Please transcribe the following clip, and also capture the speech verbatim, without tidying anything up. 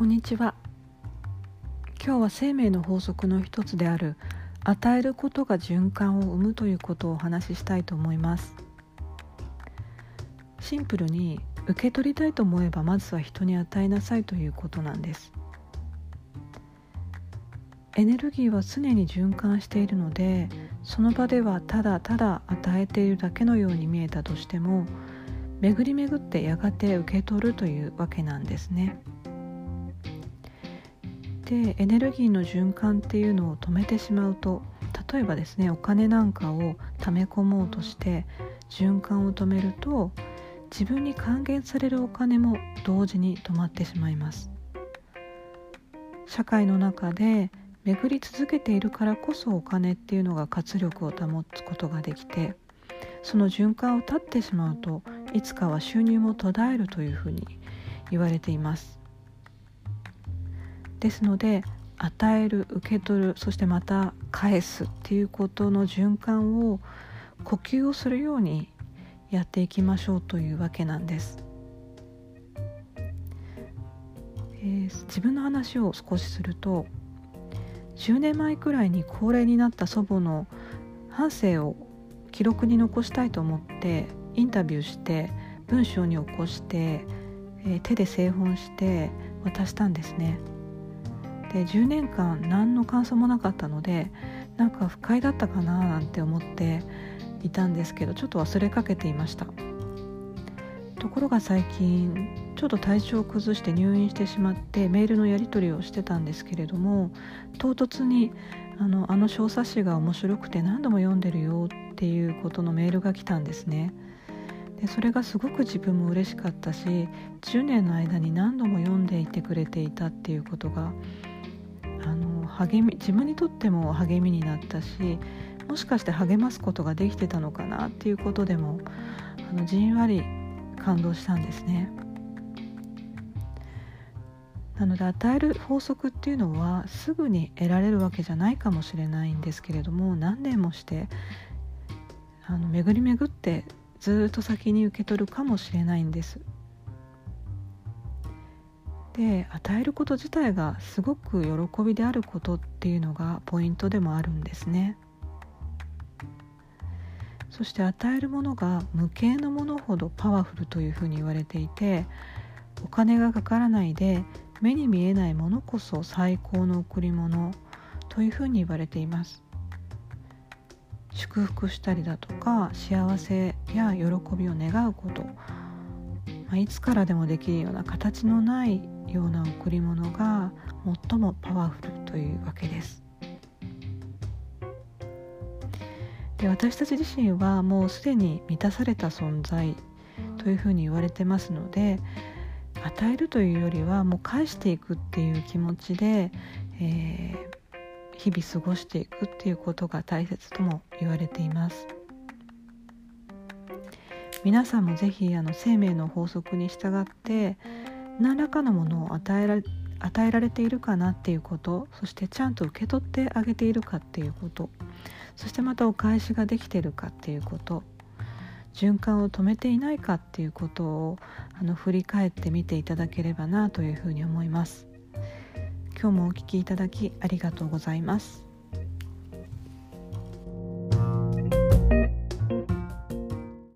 こんにちは。今日は生命の法則の一つである与えることが循環を生むということをお話ししたいと思います。シンプルに受け取りたいと思えばまずは人に与えなさいということなんです。エネルギーは常に循環しているので、その場ではただただ与えているだけのように見えたとしても、巡り巡ってやがて受け取るというわけなんですね。で、エネルギーの循環っていうのを止めてしまうと、例えばですね、お金なんかを貯め込もうとして循環を止めると、自分に還元されるお金も同時に止まってしまいます。社会の中で巡り続けているからこそ、お金っていうのが活力を保つことができて、その循環を断ってしまうと、いつかは収入も途絶えるというふうに言われています。ですので、与える、受け取る、そしてまた返すっていうことの循環を呼吸をするようにやっていきましょうというわけなんです。えー、自分の話を少しすると、じゅうねんまえくらいに高齢になった祖母の半生を記録に残したいと思ってインタビューして文章に起こして、えー、手で製本して渡したんですね。で、じゅうねんかん何の感想もなかったので、なんか不快だったかななんて思っていたんですけど、ちょっと忘れかけていました。ところが最近ちょっと体調を崩して入院してしまって、メールのやり取りをしてたんですけれども、唐突にあの、あの小冊子が面白くて何度も読んでるよっていうことのメールが来たんですね。で、それがすごく自分も嬉しかったし、じゅうねんの間に何度も読んでいてくれていたっていうことが、あの励み自分にとっても励みになったし、もしかして励ますことができてたのかなっていうことでも、あのじんわり感動したんですね。なので、与える法則っていうのはすぐに得られるわけじゃないかもしれないんですけれども、何年もしてあの巡り巡ってずっと先に受け取るかもしれないんです。で、与えること自体がすごく喜びであることっていうのがポイントでもあるんですね。そして、与えるものが無形のものほどパワフルというふうに言われていて、お金がかからないで目に見えないものこそ最高の贈り物というふうに言われています。祝福したりだとか、幸せや喜びを願うこと、まあ、いつからでもできるような形のないような贈り物が最もパワフルというわけです。で、私たち自身はもうすでに満たされた存在というふうに言われてますので、与えるというよりはもう返していくっていう気持ちで、えー、日々過ごしていくっていうことが大切とも言われています。皆さんもぜひあの生命の法則に従って、何らかのものを与えられ、与えられているかなっていうこと、そしてちゃんと受け取ってあげているかっていうこと、そしてまたお返しができているかっていうこと、循環を止めていないかっていうことをあの振り返ってみていただければなというふうに思います。今日もお聞きいただきありがとうございます。